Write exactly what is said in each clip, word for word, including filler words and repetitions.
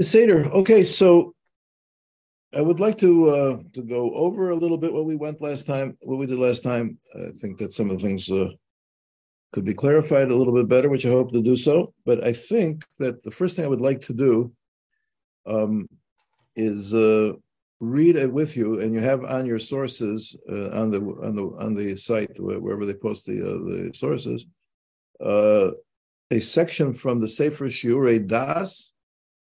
The Seder. Okay, so I would like to uh, to go over a little bit what we went last time, what we did last time. I think that some of the things uh, could be clarified a little bit better, which I hope to do so. But I think that the first thing I would like to do um, is uh, read it with you, and you have on your sources uh, on the on the on the site wherever they post the uh, the sources uh, a section from the Sefer Shiurei Da'as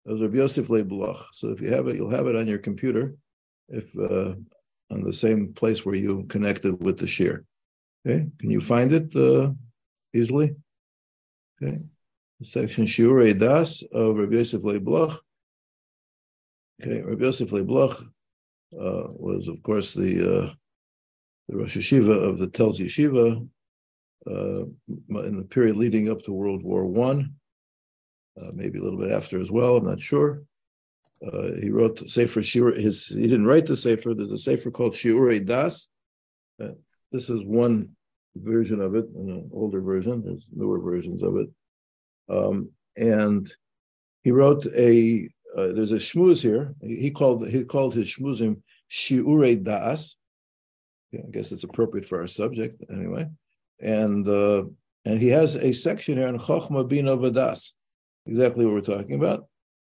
of Rav Yosef Leib Bloch. So if you have it, you'll have it on your computer, if uh, on the same place where you connected with the shir. Okay, can you find it uh, easily? Okay, the section Shiurei Da'as of Rav Yosef Leib Bloch. Okay, Rav Yosef Leib Bloch uh, was, of course, the uh, the Rosh Yeshiva of the Telz Shiva uh, in the period leading up to World War One. Uh, maybe a little bit after as well. I'm not sure. Uh, he wrote the Sefer Shiurei. His he didn't write the Sefer. There's a Sefer called Shiurei Da'as. Uh, this is one version of it, an older version. There's newer versions of it. Um, and he wrote a. Uh, there's a shmuz here. He, he called he called his shmuzim Shiurei Da'as. Yeah, I guess it's appropriate for our subject anyway. And uh, and he has a section here on Chochma Bina V'das. Exactly what we're talking about,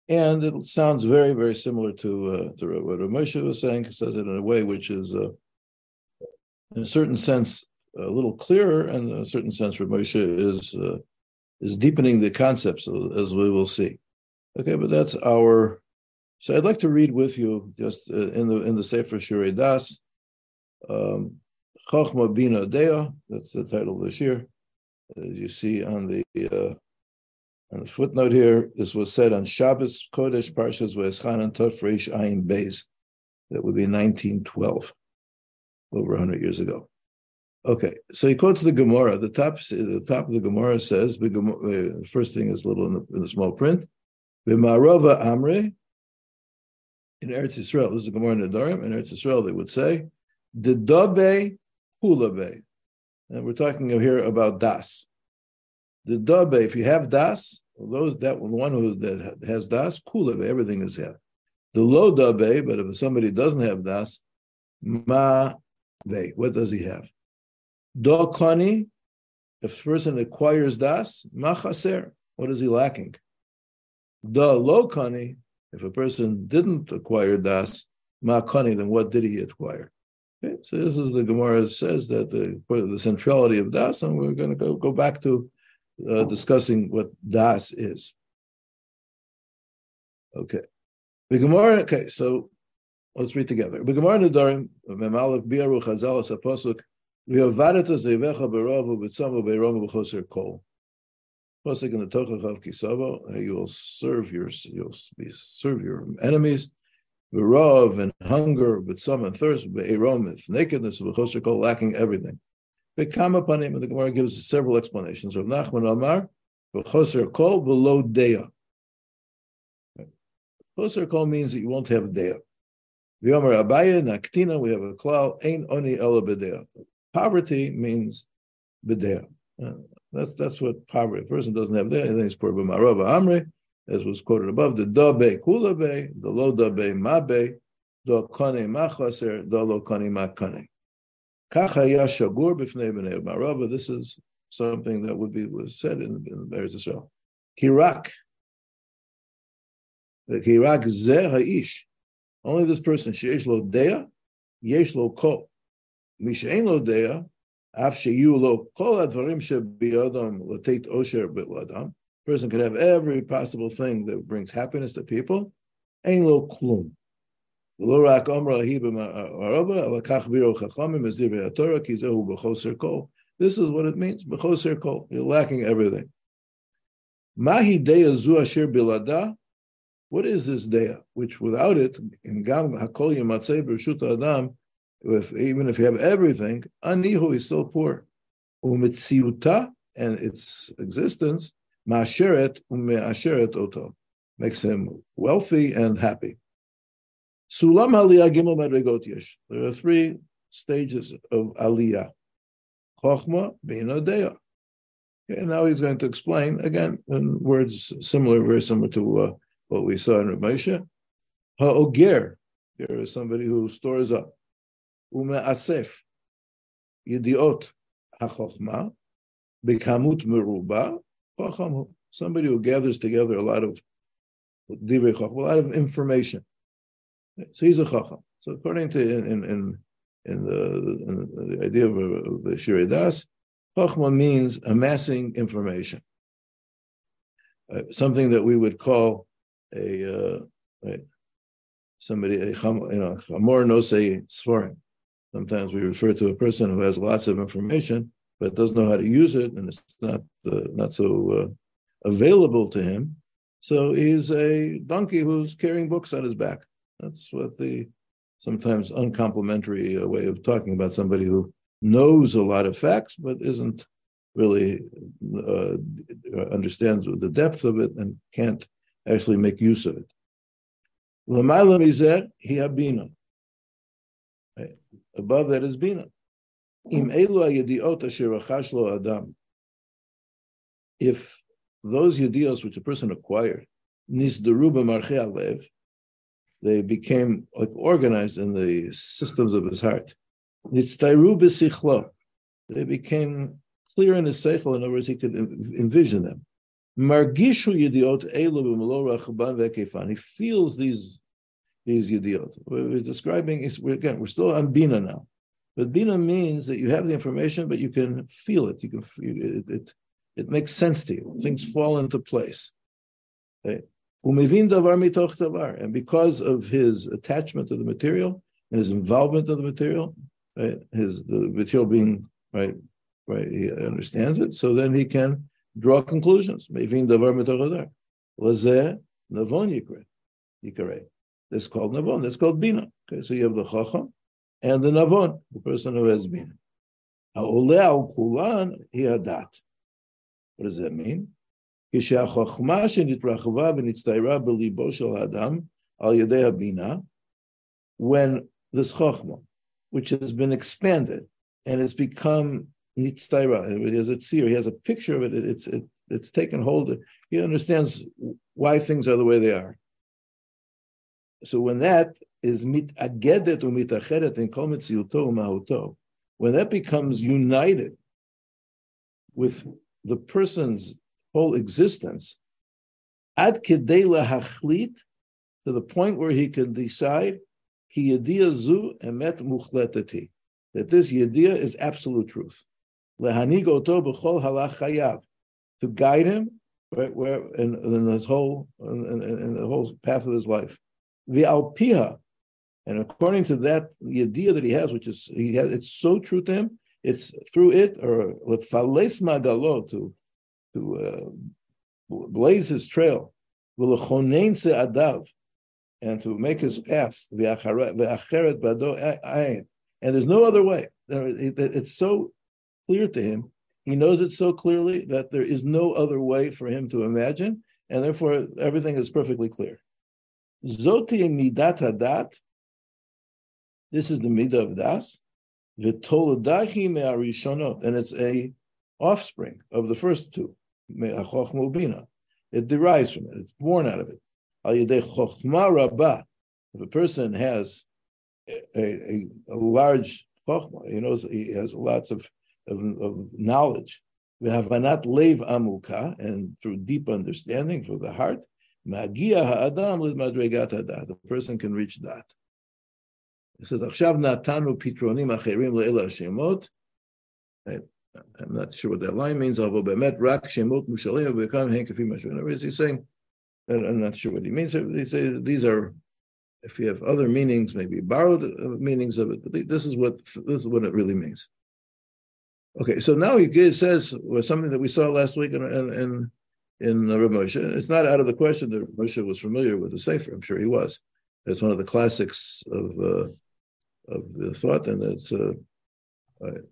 and it sounds very, very similar to uh, to what Rav Moshe was saying. He says it in a way which is, uh, in a certain sense, a little clearer, and in a certain sense, Rav Moshe is uh, is deepening the concepts, as we will see. Okay, but that's our. So I'd like to read with you just uh, in the in the Sefer Shiurei Da'as, um, Chochma Bina Dea. That's the title of this year, as you see on the. Uh, And the footnote here, this was said on Shabbos Kodesh Parshas Vayeschanan Tov Reish Ayin Beis. That would be nineteen twelve, over one hundred years ago. Okay, so he quotes the Gemara. The top, the top of the Gemara says, the first thing is little in the, in the small print, B'marova Amre, in Eretz Yisrael, this is the Gemara in Nedarim, in Eretz Yisrael they would say, Didabe Hulabe. And we're talking here about Das. The dabe, if you have das, those that one who that has das, kulabe, everything is here. The low dabe, but if somebody doesn't have das, ma be, what does he have? Dokani, if a person acquires das, ma chaser, what is he lacking? Da lokani, if a person didn't acquire das, ma kani, then what did he acquire? Okay, so this is the Gemara says that the, the centrality of das, and we're going to go, go back to. Uh, discussing what das is. Okay. The Gemara, okay, so let's read together. The Gemara Nedarim, Mem Aleph Bi'aru Chazal as a pasuk, V'yavadet zeivecha berov u'b'tzam u'beirom u'b'choser kol. Pasuk in the Tochach of Kisavo, you will serve your you'll be serve your enemies, berov and hunger, u'b'tzam and thirst, u'beirom with nakedness, u'b'choser kol, lacking everything. The Gemara gives several explanations. Rav Nachman Amar, Choser Kol below Deya. Choser Kol means that you won't have Deya. V'yomer Abaya Naktina, we have a klal, Ein Oni Ela B'Deya. Poverty means B'Deya. That's that's what poverty. A person doesn't have Deya, then he's poor. B'Marova Amri, as was quoted above, the Da Be Kula Be, the Lo Da Be Ma Be, Da Kane Ma Choser, Da Lo Kane Ma Kane. This is something that would be was said in, in Eretz Yisrael. Kirak. The Kirak Zeh Ha'ish. Only this person, Sheesh Lo Deya, Yesh Lo Kol. Mishain Lo Deya, Af Sheyu Lo Kol Advarim Shebiyodam Latet Osher B'Ladam. Person can have every possible thing that brings happiness to people. Ein Lo Klum. This is what it means. B'choser kol, you're lacking everything. Mahi deya zu asher bilada. What is this deya? Which without it, in gam hakol yematzei b'reshut adam, even if you have everything, anihu is still poor. U'metziuta, and its existence, ma'asheret u'me'asheret oto, makes him wealthy and happy. Sulam Aliyah Gimel Madrigot Yesh. There are three stages of Aliyah. Chochma, Bina, Deya. And now he's going to explain, again, in words similar, very similar to uh, what we saw in Rav Moshe. Ha'oger, there is somebody who stores up. Ume'asef, yediot ha'chokhmah, bekamut meruba, chochamu. Somebody who gathers together a lot of divrei chokhmah, a lot of information. So he's a chacham. So according to in in in, in, the, in the idea of, of the Shiurei Da'as, chokhmah means amassing information. Uh, something that we would call a, uh, a somebody a you know chamor nosei sforim. Sometimes we refer to a person who has lots of information but doesn't know how to use it, and it's not uh, not so uh, available to him. So he's a donkey who's carrying books on his back. That's what the sometimes uncomplimentary uh, way of talking about somebody who knows a lot of facts but isn't really uh, understands the depth of it and can't actually make use of it. L'mayla mizeh hi habina. Above that is bina. Im elu hayediot asher rachash lo adam. If those yedios which a person acquired nisdaru b'marchei alev, they became like organized in the systems of his heart. Nitztairu b'sichlo, they became clear in his seichel. In other words, he could envision them. Margishu yidiot elu b'melo rachban ve'kefan. He feels these these yidiot. We're describing again. We're still on bina now, but bina means that you have the information, but you can feel it. You can it. It, it makes sense to you. Things fall into place. Okay. And because of his attachment to the material and his involvement of the material, right, his the material being right, right, he understands it. So then he can draw conclusions. That's called navon. That's called bina. Okay, so you have the chacham and the navon, the person who has bina. What does that mean? When this chokhmah, which has been expanded and it's become nitzaira, it has a tzir, he has a picture of it, it's it, it's taken hold. He understands why things are the way they are. So when that is mitagedet u'mitacheret in kol metziyuto u'mahuto, when that becomes united with the person's whole existence, ad kedei lahachlit, to the point where he can decide ki yediya zu emet muchletati, that this yediya is absolute truth. Lehanig oto b'chol halach chayav, to guide him right where in, in this whole in, in the whole path of his life. V'al piha, and according to that yediya that he has, which is he has, it's so true to him. It's through it or lefales magalo to. to uh, blaze his trail, and to make his path, and there's no other way. It's so clear to him. He knows it so clearly that there is no other way for him to imagine, and therefore everything is perfectly clear. Zoti midat hadat, this is the midah of das, v'toladahi me'arishonot, and it's a offspring of the first two. It derives from it. It's born out of it. If a person has a, a, a large chokhmah, he knows he has lots of, of, of knowledge. And through deep understanding, through the heart, the person can reach that. It says, right? I'm not sure what that line means. He's saying, I'm not sure what he means. He says these are, if you have other meanings, maybe borrowed meanings of it. But this is what this is what it really means. Okay, so now he says well, something that we saw last week in in, in Rav Moshe. It's not out of the question that Rav Moshe was familiar with the Sefer. I'm sure he was. It's one of the classics of uh, of the thought, and it's. Uh, Uh,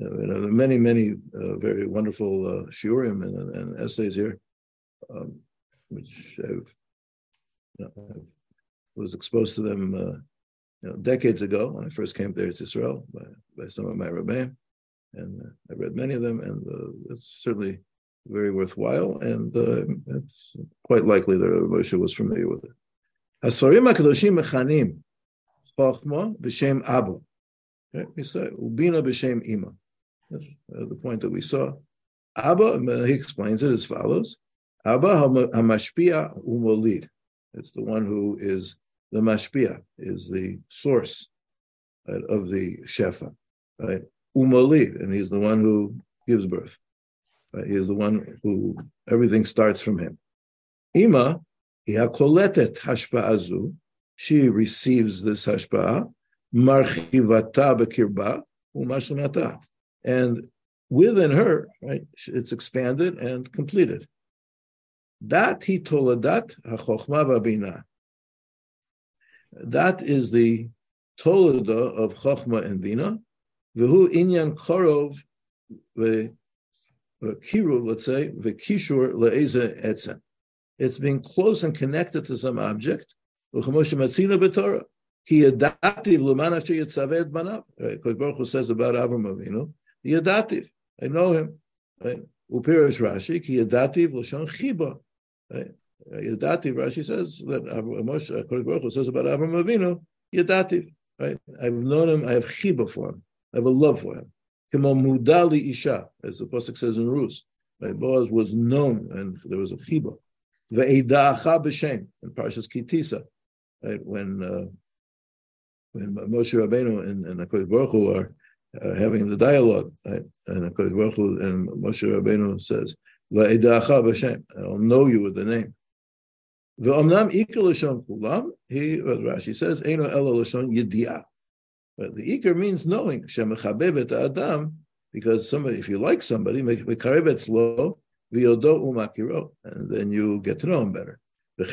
you know, there are many, many uh, very wonderful uh, shiurim and, and essays here, um, which I've, you know, I've, was exposed to them uh, you know, decades ago when I first came there to Israel by, by some of my rabbeim, and uh, I read many of them, and uh, it's certainly very worthwhile, and uh, it's quite likely that Rav Moshe was familiar with it. Hasarim HaKadoshim Mechanim Chochma B'Shem Abba. We say Ubina B'Shem Ima. That's uh, the point that we saw. Abba, he explains it as follows: Abba Hamashpia Umolid. It's the one who is the Mashpia, is the source, right, of the Shefa, right? Umolid, and he's the one who gives birth. Right? He is the one who everything starts from him. Ima, Iakoletet Hashpa'azu, she receives this Hashpa'a, Marchivata Bekirba, Umashanata. And within her, right, it's expanded and completed. Dat hi toladat hachochma babina. That is the tolada of chochma and bina. Vehu inyan korov ve kiru, let's say, ve kishur le'eze etzen. It's being close and connected to some object. Uchamosh matzina b'Torah ki yadativ l'manach sheyitzaved banav. Because Baruch Hu says about Avraham Avinu, yadativ, I know him. Right? Upirish Rashi ki yadativ l'shon chiba. Yadativ, Rashi says that Moshe Baruch Hu says about Avraham Avinu, yadativ. Right? I've known him. I have chiba for him. I have a love for him. K'mo mudali isha, as the pasuk says in Rus. Right? Boaz was known, and there was a chiba. Ve'eda'acha b'shem in Parshas Kitisa, right? When uh, when Moshe Rabbeinu and, and Hakadosh Baruch Hu are uh, having the dialogue, right? And Hakadosh Baruch Hu and Moshe Rabbeinu says, "Ve'eda'acha b'shem, I'll know you with the name." Ve'omnam ikar l'shon kulam, he Rashi says, "Eino ela l'shon yediah." But the ikar means knowing. Shemechabevet adam, because somebody, if you like somebody, make mekarevetz lo. And then you get to know him better. The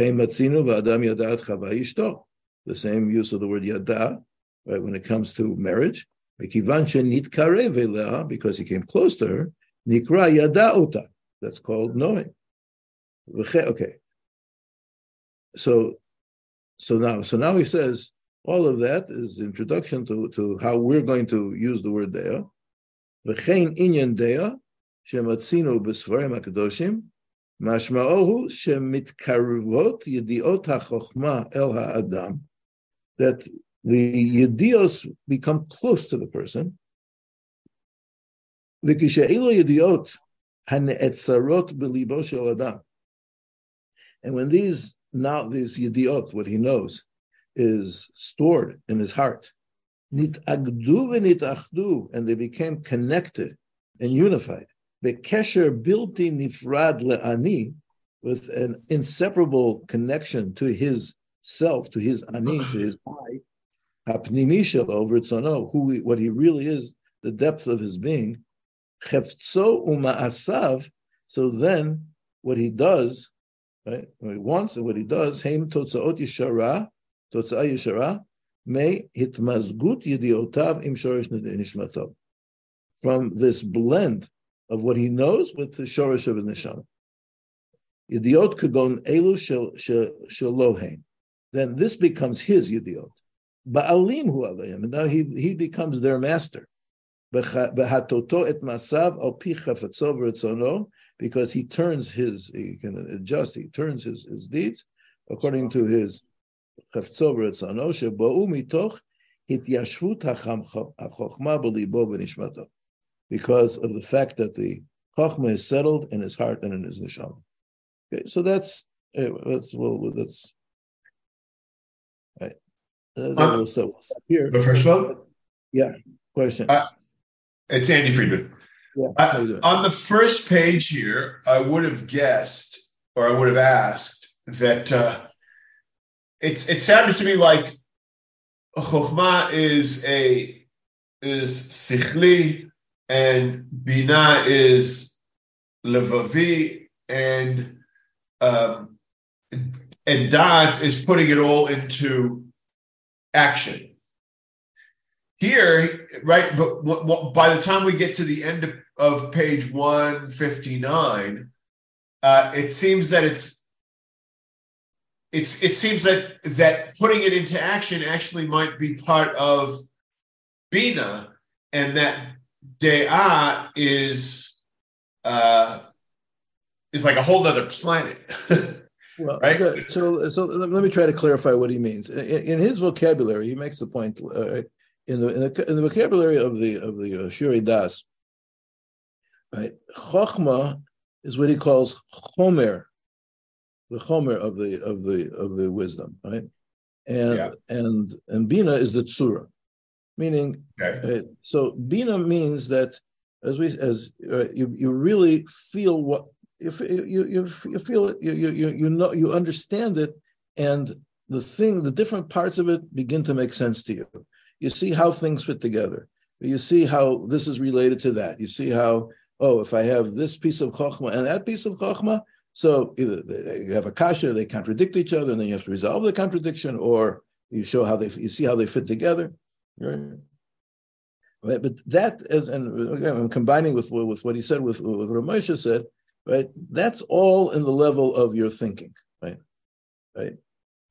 same use of the word yada, right, when it comes to marriage. Because he came close to her, nikra yada uta. That's called knowing. Okay. So, so now, so now he says all of that is the introduction to, to how we're going to use the word dea. V'chein inyan dea. Shematzinu b'svarim hakadoshim, mashma'ohu shemitkarivot yediot hachochma el ha'adam, that the yedios become close to the person. V'kisha'ilo yediot hane'etzarot b'libo shel adam, and when these now these yediot, what he knows, is stored in his heart, nitagdu v'nitachdu, and they became connected and unified. Bekesher bilti nifrad le'ani, with an inseparable connection to his self, to his ani, to his I, hapnimisha over tzano, who he, what he really is, the depth of his being, chefzo uma'asav, so then what he does, right, what he wants and what he does, heim totzaot yishara, totza'a yishara, me hitmazgut yediotav im shoresh nishmatov. From this blend of what he knows with the shoresh of the neshama. Yediot kagon elu shelohein. Then this becomes his yediot. Ba'alim hu alayim. And now he, he becomes their master. B'hatoto et masav al pi chafetzo v'retzono, because he turns his, he can adjust, he turns his, his deeds according to his chafetzo v'retzono, sheba'u mitoch hit yashvut ha'chochma b'libo v'nishmato. Because of the fact that the chokhmah is settled in his heart and in his neshama. Okay, so that's that's well, that's right. Uh, so here, but first of all, yeah, question. Uh, it's Andy Friedman. Yeah, uh, on the first page here, I would have guessed, or I would have asked that uh, it's. It sounded to me like chokhmah is a is sikhli. And Bina is Levavi, and um, and Dat is putting it all into action. Here, right, but by the time we get to the end of, of page one fifty-nine, uh, it seems that it's it's it seems that that putting it into action actually might be part of Bina, and that De'ah is uh, is like a whole other planet. Well, right. Okay. So, so let me try to clarify what he means. In, in his vocabulary, he makes the point uh, in, the, in the in the vocabulary of the of the uh, Shiurei Da'as. Right, chokhmah is what he calls chomer, the chomer of the of the of the wisdom. Right, and yeah. and and bina is the tzura, meaning. Okay. Uh, so bina means that as we as uh, you you really feel what. If you, you you feel it, you you you know you understand it, and the thing, the different parts of it begin to make sense to you. You see how things fit together. You see how this is related to that. You see how, oh, if I have this piece of chokhmah and that piece of chokhmah, so either you have a kasha, they contradict each other, and then you have to resolve the contradiction, or you show how they, you see how they fit together. Right. Right. But that is, and again, I'm combining with with what he said, with with what Rav Moshe said. Right, that's all in the level of your thinking. Right, right,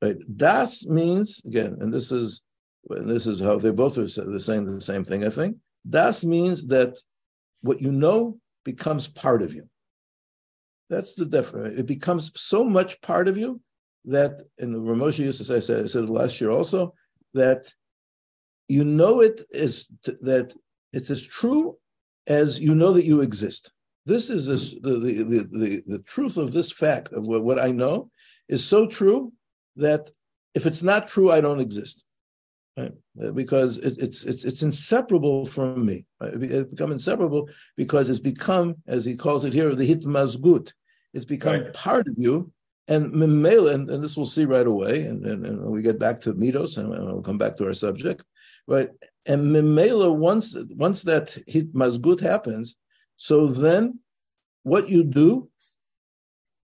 right. Das means again, and this is, and this is how they both are saying the same thing. I think das means that what you know becomes part of you. That's the difference. It becomes so much part of you that, and Rav Moshe used to say, I said, I said it last year also, that you know it is t- that it's as true as you know that you exist. This is this, the, the, the, the, the truth of this fact of what, what I know is so true that if it's not true, I don't exist, right? Because it, it's it's it's inseparable from me. Right? It's become inseparable because it's become, as he calls it here, the hitmazgut. It's become right. part of you. And memela, and, and this we'll see right away, and, and, and we get back to mitos, and, and we'll come back to our subject, right? And memela, once once that hitmazgut happens. So then, what you do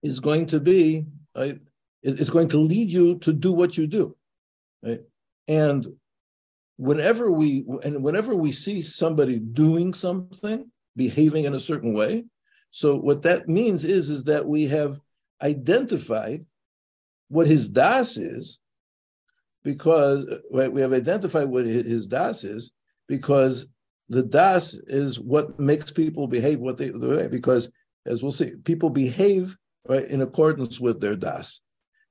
is going to be, right, it's going to lead you to do what you do, right? And whenever we and whenever we see somebody doing something, behaving in a certain way, so what that means is, is that we have identified what his das is, because right, we have identified what his das is because. The das is what makes people behave what they do, because, as we'll see, people behave right, in accordance with their das,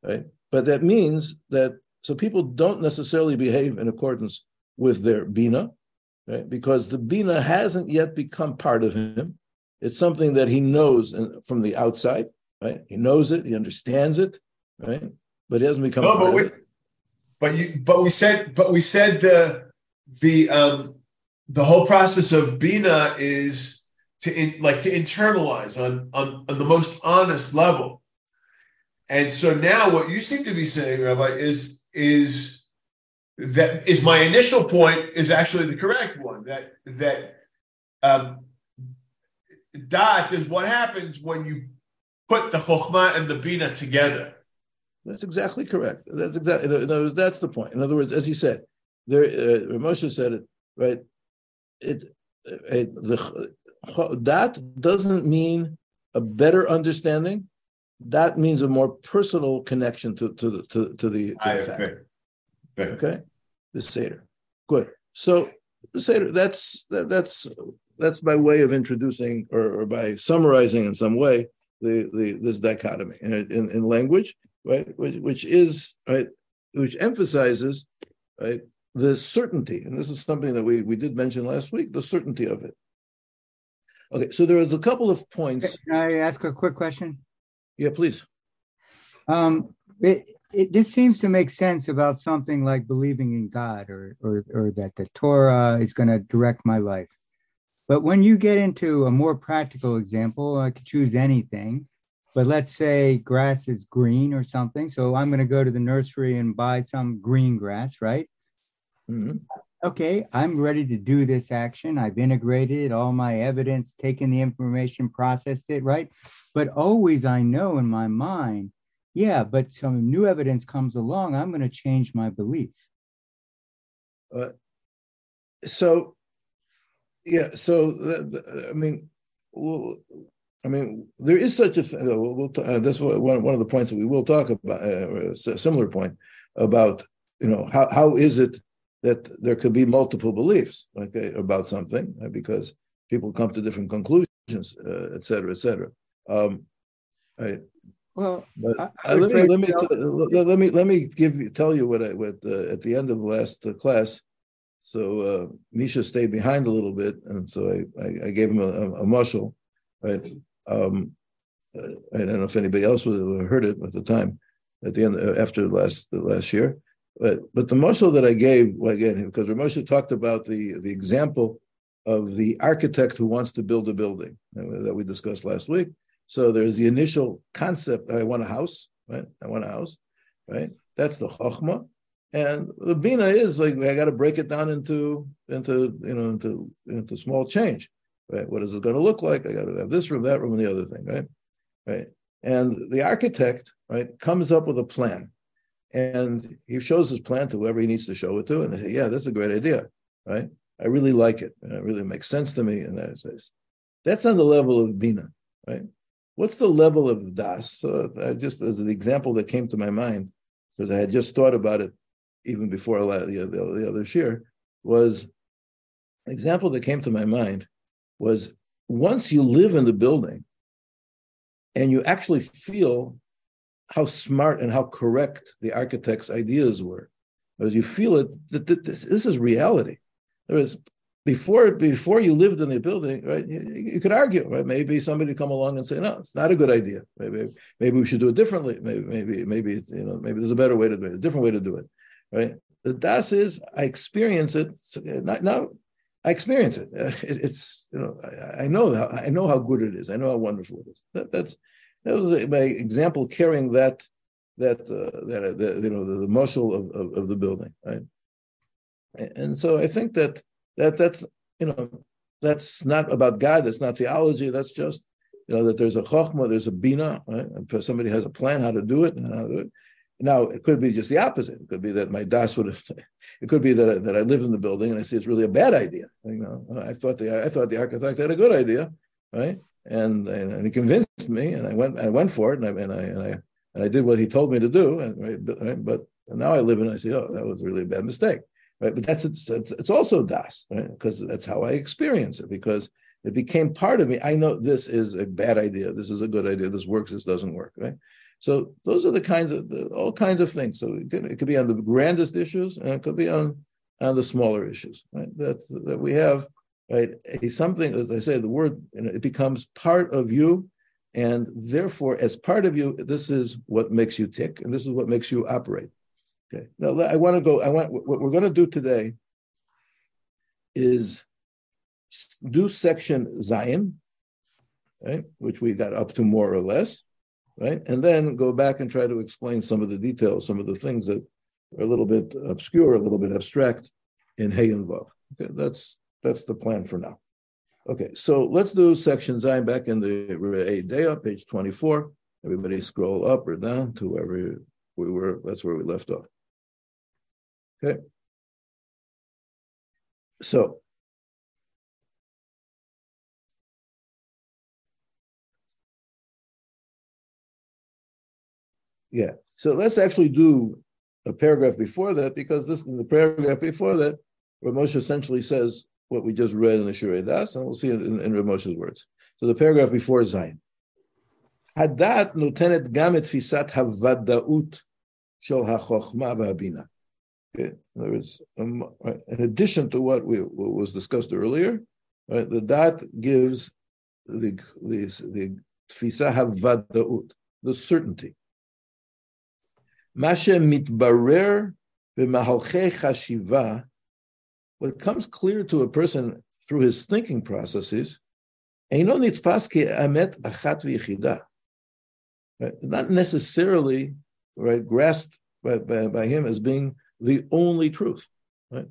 right? But that means that, so people don't necessarily behave in accordance with their bina, right? Because the bina hasn't yet become part of him. It's something that he knows from the outside, right? He knows it, he understands it, right? But he hasn't become no, part but of we, it. But you, but we said, but we said the the. Um, The whole process of bina is to in, like to internalize on, on on the most honest level, and so now what you seem to be saying, Rabbi, is is that is my initial point is actually the correct one. That that um, dat is what happens when you put the chokhmah and the bina together. That's exactly correct. That's exactly in other words, that's the point. In other words, as he said, there, uh, Rav Moshe said it right. It, it the that doesn't mean a better understanding. That means a more personal connection to to the to, to the, to the fact. Fair. Fair. Okay, the seder. Good. So the seder. That's that, that's that's by way of introducing or, or by summarizing in some way the, the this dichotomy in, in, in language, right? Which, which is right, which emphasizes right. The certainty, and this is something that we, we did mention last week, the certainty of it. Okay, so there is a couple of points. Can I ask a quick question? Yeah, please. Um, it, it, this seems to make sense about something like believing in God or, or, or that the Torah is going to direct my life. But when you get into a more practical example, I could choose anything, but let's say grass is green or something. So I'm going to go to the nursery and buy some green grass, right? Mm-hmm. Okay, I'm ready to do this action. I've integrated all my evidence, taken the information, processed it, right? But always I know in my mind, yeah, but some new evidence comes along, I'm going to change my belief. Uh, so, yeah, so, the, the, I mean, well, I mean, there is such a thing. We'll, we'll t- uh, that's one, one of the points that we will talk about, uh, a similar point about, you know, how how is it that there could be multiple beliefs, okay, about something, right, because people come to different conclusions, uh, et cetera, et cetera. Um, Right. Well, but, I, I uh, let, me, let me let, let me let me give you tell you what I what uh, at the end of the last uh, class. So uh, Misha stayed behind a little bit, and so I I, I gave him a, a, a mushel, right? Um, I don't know if anybody else would have heard it at the time, at the end after last the last year, but but the mushel that I gave well, again because Rav Moshe talked about the the example of the architect who wants to build a building that we discussed last week. So there's the initial concept. I want a house, right? I want a house, right? That's the chokhmah, and the bina is like I got to break it down into into you know into into small change, right? What is it going to look like? I got to have this room, that room, and the other thing, right? Right? And the architect, right, comes up with a plan, and he shows his plan to whoever he needs to show it to, and they say, "Yeah, that's a great idea, right? I really like it, and it really makes sense to me." And that is, that's on the level of bina, right? What's the level of das? So I just as an example that came to my mind, because I had just thought about it even before the, the, the other year, was an example that came to my mind was once you live in the building and you actually feel how smart and how correct the architect's ideas were, as you feel it, that this, this is reality. There is. Before before you lived in the building, right? You, you could argue, right? Maybe somebody come along and say, "No, it's not a good idea. Maybe maybe we should do it differently. Maybe maybe maybe you know maybe there's a better way to do it, a different way to do it, right?" The das is I experience it. Not now, I experience it. it it's you know I, I know how I know how good it is. I know how wonderful it is. That, that's that was my example carrying that that uh, that, that you know the, the muscle of, of of the building, right? And so I think that. That that's you know that's not about God. That's not theology. That's just you know that there's a chokhmah, there's a bina. Right? And somebody has a plan how to do it and how to do it. Now it could be just the opposite. It could be that my das would have. It could be that that I live in the building and I see it's really a bad idea. You know, I thought the I thought the architect had a good idea, right? And and, and he convinced me, and I went I went for it, and I and I and I, and I did what he told me to do. And, right, but now I live in it and I say, oh, that was really a bad mistake. Right, but that's it's, it's also das, right? Because that's how I experience it. Because it became part of me. I know this is a bad idea. This is a good idea. This works. This doesn't work. Right. So those are the kinds of the, all kinds of things. So it could, it could be on the grandest issues, and it could be on, on the smaller issues. Right. That that we have. Right. A, something, as I say, the word it becomes part of you, and therefore, as part of you, this is what makes you tick, and this is what makes you operate. Okay. Now I want to go. I want what we're going to do today is do section Zion, right, which we got up to more or less, right, and then go back and try to explain some of the details, some of the things that are a little bit obscure, a little bit abstract in Hey and Vav. Okay, that's that's the plan for now. Okay, so let's do section Zion back in the Re'ei Emunah, page twenty-four. Everybody scroll up or down to wherever we were. That's where we left off. Okay. So yeah. So let's actually do a paragraph before that, because this in the paragraph before that, Rav Moshe essentially says what we just read in the Shiurei Da'as, and we'll see it in, in Rav Moshe's words. So the paragraph before Zion. Hadat notenet gam et tfisat havadaut shel hachokhma v'habina. Okay. There is, um, right. In addition to what we what was discussed earlier, right, the dat gives the the the tfisa havadaut, the certainty. Mashe mitbarer v'mahalchei chashiva, what comes clear to a person through his thinking processes, eino nitpas ki amet achat v'yichida, not necessarily right grasped by, by, by him as being the only truth, right?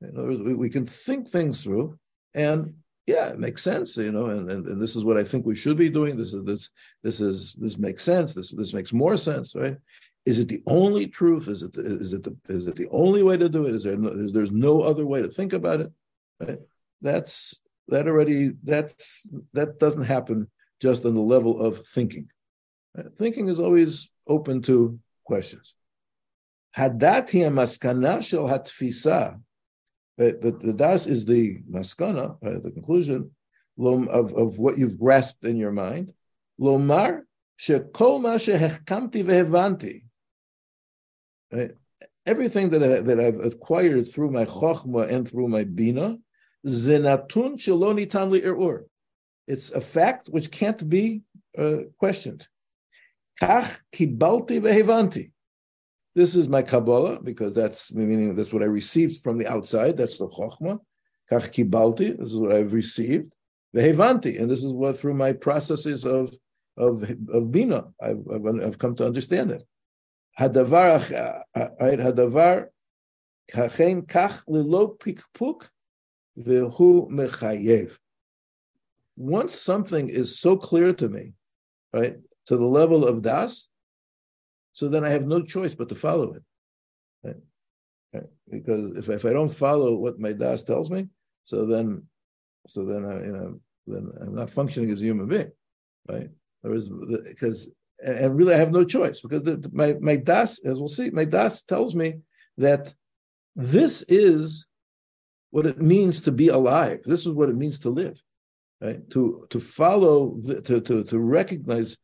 In other words, we, we can think things through, and yeah, it makes sense, you know. And, and, and this is what I think we should be doing. This is this this is this makes sense. This this makes more sense, right? Is it the only truth? Is it is it the is it the only way to do it? Is there no, is, there's no other way to think about it? Right? That's that already. That's that doesn't happen just on the level of thinking. Right? Thinking is always open to questions. Hadat hi maskana shel hatfisa, but the das is the maskana, right, the conclusion of, of what you've grasped in your mind. Lomar Shekol ma shehechkamti vehevanti. Everything that, I, that I've acquired through my chokhmah and through my bina, zenatun shelo nitan li'ir'ur. It's a fact which can't be uh, questioned. Kach kibalti vehevanti. This is my Kabbalah, because that's meaning that's what I received from the outside. That's the chokhmah. Kach kibalti. This is what I've received. Vehevanti, and this is what through my processes of of of bina, I've, I've come to understand it. Hadavar, right? Hadavar, kachen kach lelo pikpuk vehu mechayev. Once something is so clear to me, right, to the level of das, so then I have no choice but to follow it, right? Right? Because if if I don't follow what my das tells me, so then, so then I, you know, then I'm not functioning as a human being, right? Because and really I have no choice, because the, my my das, as we'll see, my das tells me that this is what it means to be alive. This is what it means to live, right? To to follow, the, to to to recognize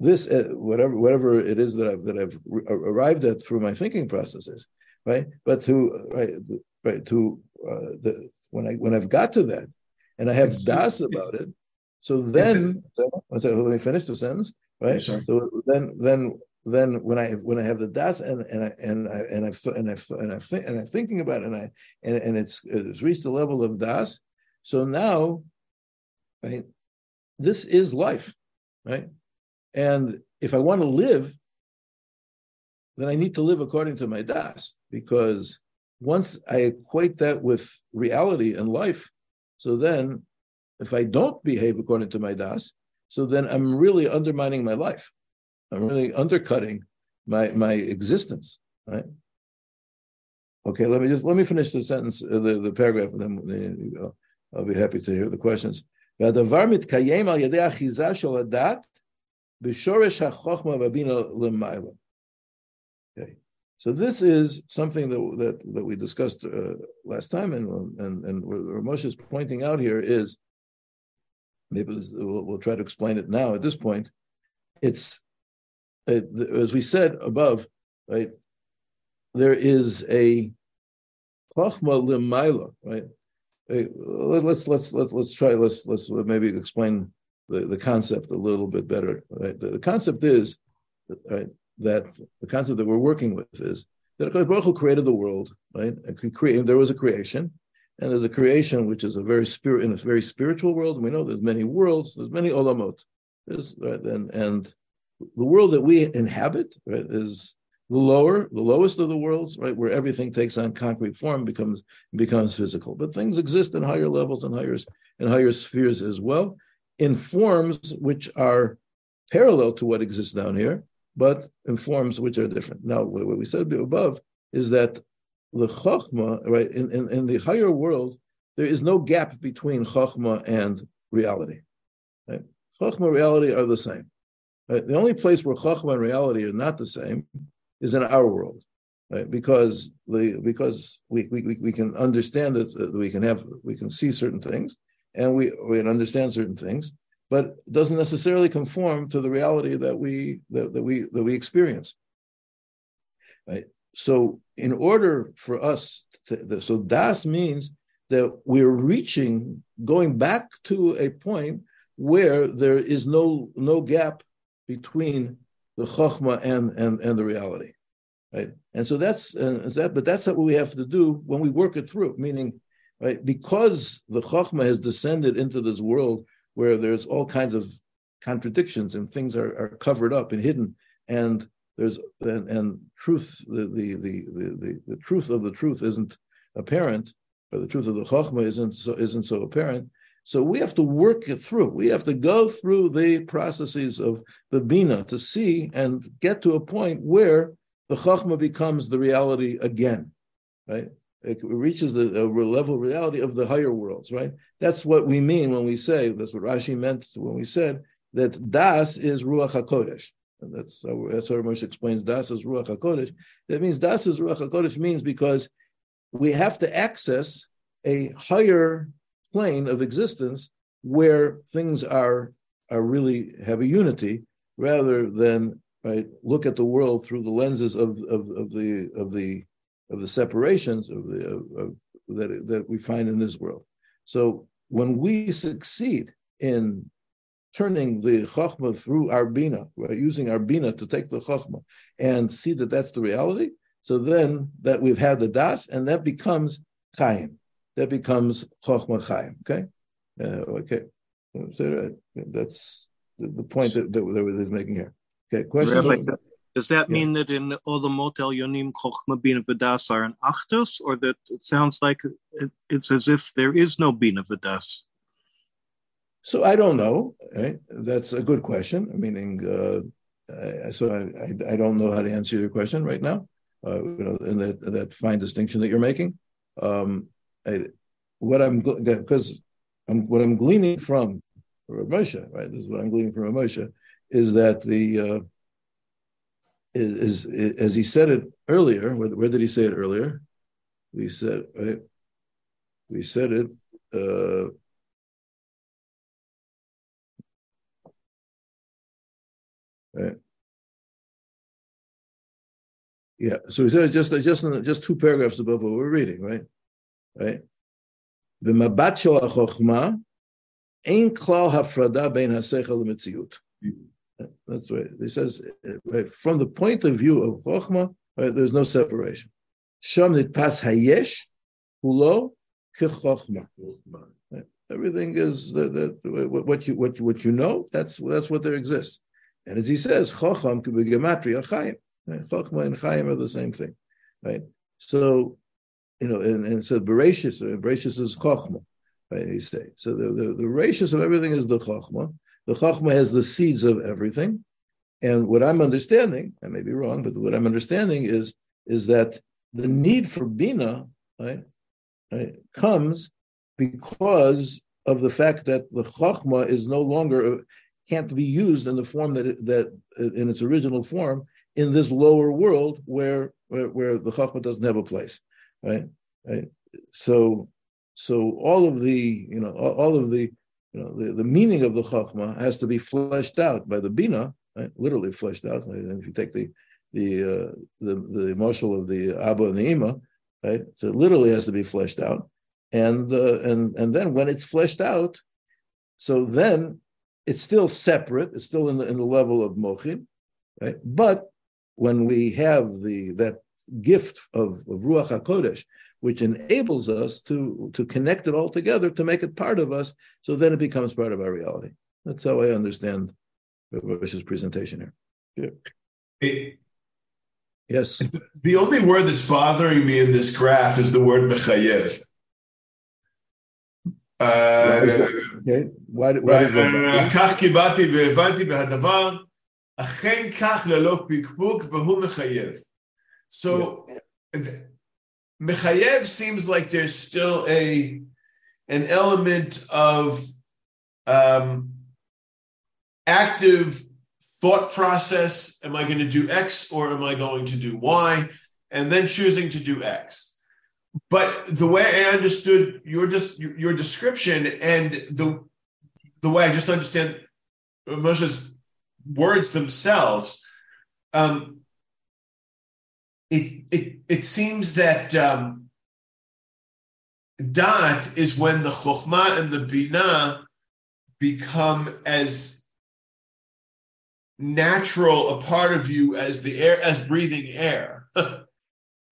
this, uh, whatever whatever it is that I've that I've arrived at through my thinking processes, right? But to right right to uh, the when I when I've got to that, and I have it's, das about it. So then, so, let me finish the sentence, right? So then, then, then, when I when I have the das and and I and I and I and I and I think and I'm thinking about it and I and, and it's it's reached the level of das. So now, right, this is life, right? And if I want to live, then I need to live according to my das, because once I equate that with reality and life, so then, if I don't behave according to my das, so then I'm really undermining my life. I'm really undercutting my my existence, right? Okay, let me just let me finish the sentence, uh, the, the paragraph, and then uh, I'll be happy to hear the questions. Okay, so this is something that that, that we discussed uh, last time, and and and what Moshe is pointing out here is. Maybe we'll try to explain it now. At this point, it's it, as we said above, right? There is a chokhmah l'mayla, right? Let's let's let's let's try. Let's let's maybe explain the, the concept a little bit better. Right? The, the concept is right, that the concept that we're working with is that HaKadosh Baruch Hu created the world, right? And create, there was a creation. And there's a creation which is a very spirit in a very spiritual world. And we know there's many worlds, there's many olamot. There's, right, and, and the world that we inhabit, right, is the lower, the lowest of the worlds, right, where everything takes on concrete form, becomes becomes physical. But things exist in higher levels and higher and higher spheres as well, in forms which are parallel to what exists down here, but in forms which are different. Now, what we said above is that the chokhmah, right, in, in, in the higher world, there is no gap between chokhmah and reality. Right? Chokhmah and reality are the same. Right? The only place where chokhmah and reality are not the same is in our world, right? Because the because we we, we can understand that uh, we can have we can see certain things and we we can understand certain things, but it doesn't necessarily conform to the reality that we that, that we that we experience. Right. So in order for us, to, so das means that we're reaching, going back to a point where there is no no gap between the chokhmah and, and, and the reality, right? And so that's uh, that, but that's what we have to do when we work it through. Meaning, right, because the chokhmah has descended into this world where there's all kinds of contradictions and things are, are covered up and hidden and. There's and, and truth, the the, the the the truth of the truth isn't apparent, or the truth of the chokhmah isn't so isn't so apparent. So we have to work it through. We have to go through the processes of the bina to see and get to a point where the chokhmah becomes the reality again, right? It reaches the, the level of reality of the higher worlds, right? That's what we mean when we say. That's what Rashi meant when we said that das is ruach hakodesh. And that's how, that's how Moshe explains das is ruach hakodesh. That means das is ruach hakodesh means because we have to access a higher plane of existence where things are are really have a unity rather than right look at the world through the lenses of of, of the of the of the separations of the of, of, that that we find in this world. So when we succeed in turning the chokhmah through our bina, right, using our bina to take the chokhmah and see that that's the reality, so then that we've had the das, and that becomes chayim. That becomes chokhmah chayim, okay? Uh, okay, that's the, the point that, that, that he's making here. Okay, question? Rabbi, does that yeah. mean that in Olamot El Yonim, chokhmah, bina, v'das are an achtus, or that it sounds like it, it's as if there is no bina, v'das? So I don't know. Right? That's a good question. Meaning, uh, I, so I, I, I don't know how to answer your question right now. Uh, you know, and that that fine distinction that you're making. Um, I, what I'm because I'm, what I'm gleaning from Rav Moshe, right? This is what I'm gleaning from Rav Moshe, is that the uh, is, is as he said it earlier. Where, where did he say it earlier? We said right? We said it. Uh, Right. Yeah. So he said just just just two paragraphs above what we're reading, right? Right. The mabat shel chokhmah ein klal hafrada bein hasechel l'metziut. That's right. He says right, from the point of view of chokhmah, right, there's no separation. Sham nitpas hayesh hulo kechokhmah. Everything is that, that what you what what you know. That's that's what there exists. And as he says, Chocham could be gematria chayim. Chochma and chayim are the same thing, right? So, you know, and, and so Bereshis, Bereshis is Chochma, right? He say so. The the, the Bereshis of everything is the Chochma. The Chochma has the seeds of everything. And what I'm understanding, I may be wrong, but what I'm understanding is is that the need for bina, right, right comes because of the fact that the Chochma is no longer. Can't be used in the form that it, that in its original form in this lower world where where, where the chokhmah doesn't have a place, right? right? So so all of the you know all of the you know the, the meaning of the chokhmah has to be fleshed out by the bina, right? Literally fleshed out. And if you take the the uh, the the mashal of the Abba and the Ima, right? So it literally has to be fleshed out, and uh, and and then when it's fleshed out, so then. It's still separate. It's still in the in the level of mochin, right? But when we have the that gift of, of ruach hakodesh, which enables us to to connect it all together, to make it part of us, so then it becomes part of our reality. That's how I understand Rosh's presentation here. Yeah. It, yes. The only word that's bothering me in this graph is the word mechayev. כך קיבלתי והבנתי בהדבר אכן כך ללא פיקפוק והוא מחייב. So מחייב seems like there's still a an element of um, active thought process. Am I going to do X or am I going to do Y? And then choosing to do X. But the way I understood your just your description and the the way I just understand Moshe's words themselves, um, it it it seems that um, Da'at is when the Chokhmah and the Bina become as natural a part of you as the air as breathing air.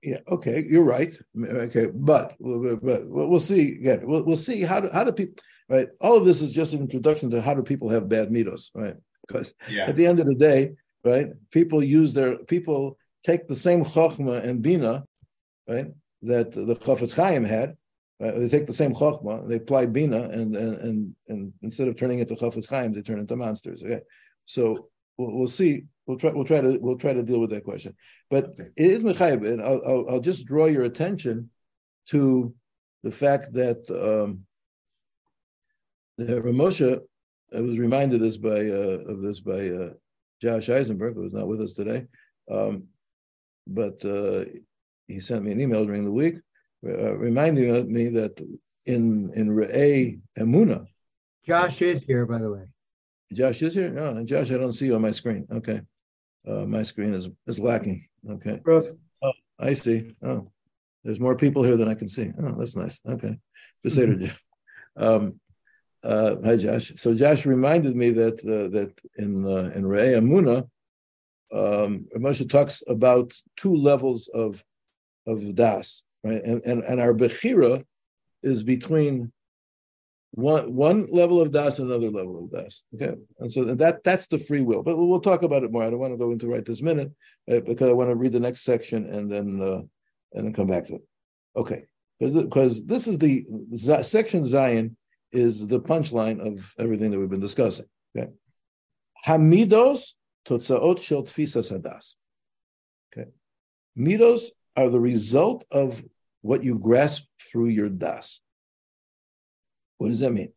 Yeah. Okay. You're right. Okay. But, but we'll see again. We'll, we'll see how do, how do people right. All of this is just an introduction to how do people have bad mitos, right? Because yeah. at the end of the day, right, people use their people take the same chokhmah and bina, right, that the Chofetz Chaim had. Right? They take the same chokhmah, they apply bina, and and and, and instead of turning into Chofetz Chaim, they turn into monsters. Okay. So we'll, we'll see. We'll try. We'll try to. We'll try to deal with that question. But okay. It is mechayev, and I'll, I'll, I'll just draw your attention to the fact that um, that Rav Moshe. I was reminded this by uh, of this by uh, Josh Eisenberg, who is not with us today, um, but uh, he sent me an email during the week uh, reminding me that in in Re'ei Emunah. Josh is here, by the way. Josh is here? No, Josh, I don't see you on my screen. Okay. Uh, my screen is, is lacking. Okay. Oh, I see. Oh, there's more people here than I can see. Oh, that's nice. Okay. Just later, Jeff. Um, uh, hi, Josh. So Josh reminded me that uh, that in uh, in Re'ei Emunah, um, Moshe talks about two levels of of das, right? And and, and our bechira is between one one level of das and another level of das. Okay, and so that that's the free will. But we'll talk about it more. I don't want to go into right this minute uh, because I want to read the next section and then uh, and then come back to it. Okay. Because this is the section Zion is the punchline of everything that we've been discussing. Okay, Hamidos totzaot shel tfisas hadas. Okay, midos are the result of what you grasp through your das. What does that mean?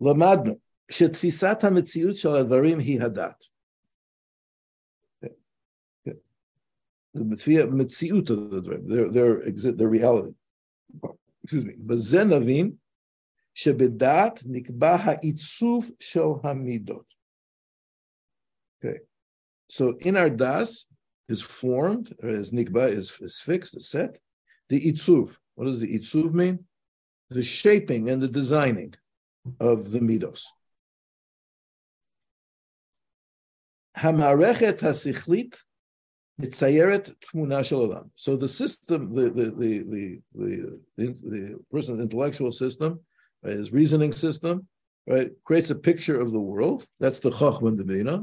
Lamadnu shetfisat hametziut shel advarim hi hadat. The metziut of the advarim, their their reality. Excuse me. B'zenavim shebedat nikba ha'itzuv shel hamidot. Okay, so in our das is formed, or as nikba is, is fixed, is set. The itzuv. What does the itzuv mean? The shaping and the designing of the midos. Hamarechet hasichlit. So the system, the the the the, the, the person's intellectual system, right, his reasoning system, right, creates a picture of the world. That's the Chochma and the Bina.